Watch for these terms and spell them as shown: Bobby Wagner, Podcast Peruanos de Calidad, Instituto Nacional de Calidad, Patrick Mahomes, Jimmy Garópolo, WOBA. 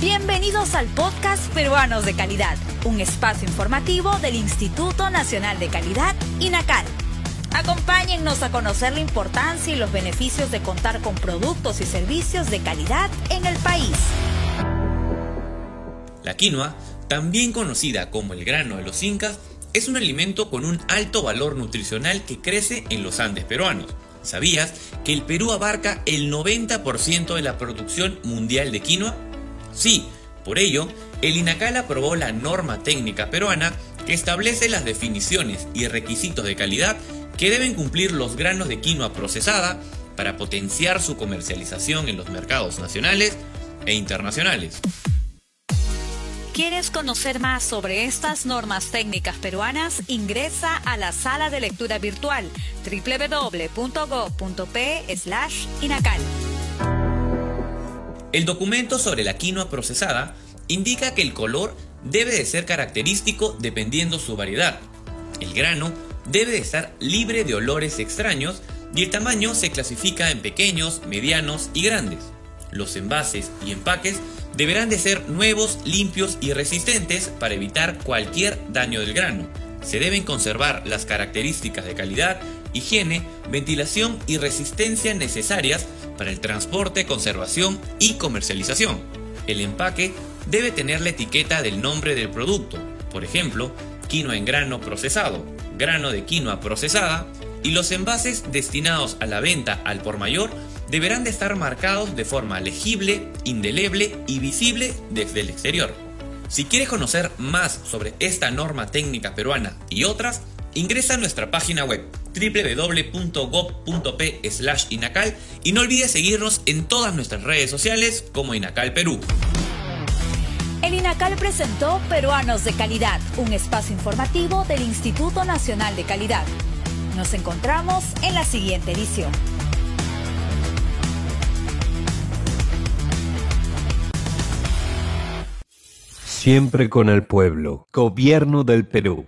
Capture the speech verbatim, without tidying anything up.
Bienvenidos al Podcast Peruanos de Calidad, un espacio informativo del Instituto Nacional de Calidad, INACAL. Acompáñennos a conocer la importancia y los beneficios de contar con productos y servicios de calidad en el país. La quinoa, también conocida como el grano de los incas, es un alimento con un alto valor nutricional que crece en los Andes peruanos. ¿Sabías que el Perú abarca el noventa por ciento de la producción mundial de quinoa? Sí, por ello, el INACAL aprobó la norma técnica peruana que establece las definiciones y requisitos de calidad que deben cumplir los granos de quinoa procesada para potenciar su comercialización en los mercados nacionales e internacionales. ¿Quieres conocer más sobre estas normas técnicas peruanas? Ingresa a la sala de lectura virtual doble u doble u doble u punto gob punto pe barra INACAL. El documento sobre la quinoa procesada indica que el color debe de ser característico dependiendo su variedad. El grano debe de estar libre de olores extraños y el tamaño se clasifica en pequeños, medianos y grandes. Los envases y empaques deberán de ser nuevos, limpios y resistentes para evitar cualquier daño del grano. Se deben conservar las características de calidad, higiene, ventilación y resistencia necesarias para el transporte, conservación y comercialización. El empaque debe tener la etiqueta del nombre del producto, por ejemplo, quinoa en grano procesado, grano de quinoa procesada, y los envases destinados a la venta al por mayor deberán de estar marcados de forma legible, indeleble y visible desde el exterior. Si quieres conocer más sobre esta norma técnica peruana y otras, ingresa a nuestra página web doble u doble u doble u punto gob punto pe barra INACAL y no olvides seguirnos en todas nuestras redes sociales como INACAL Perú. El INACAL presentó Peruanos de Calidad, un espacio informativo del Instituto Nacional de Calidad. Nos encontramos en la siguiente edición. Siempre con el pueblo. Gobierno del Perú.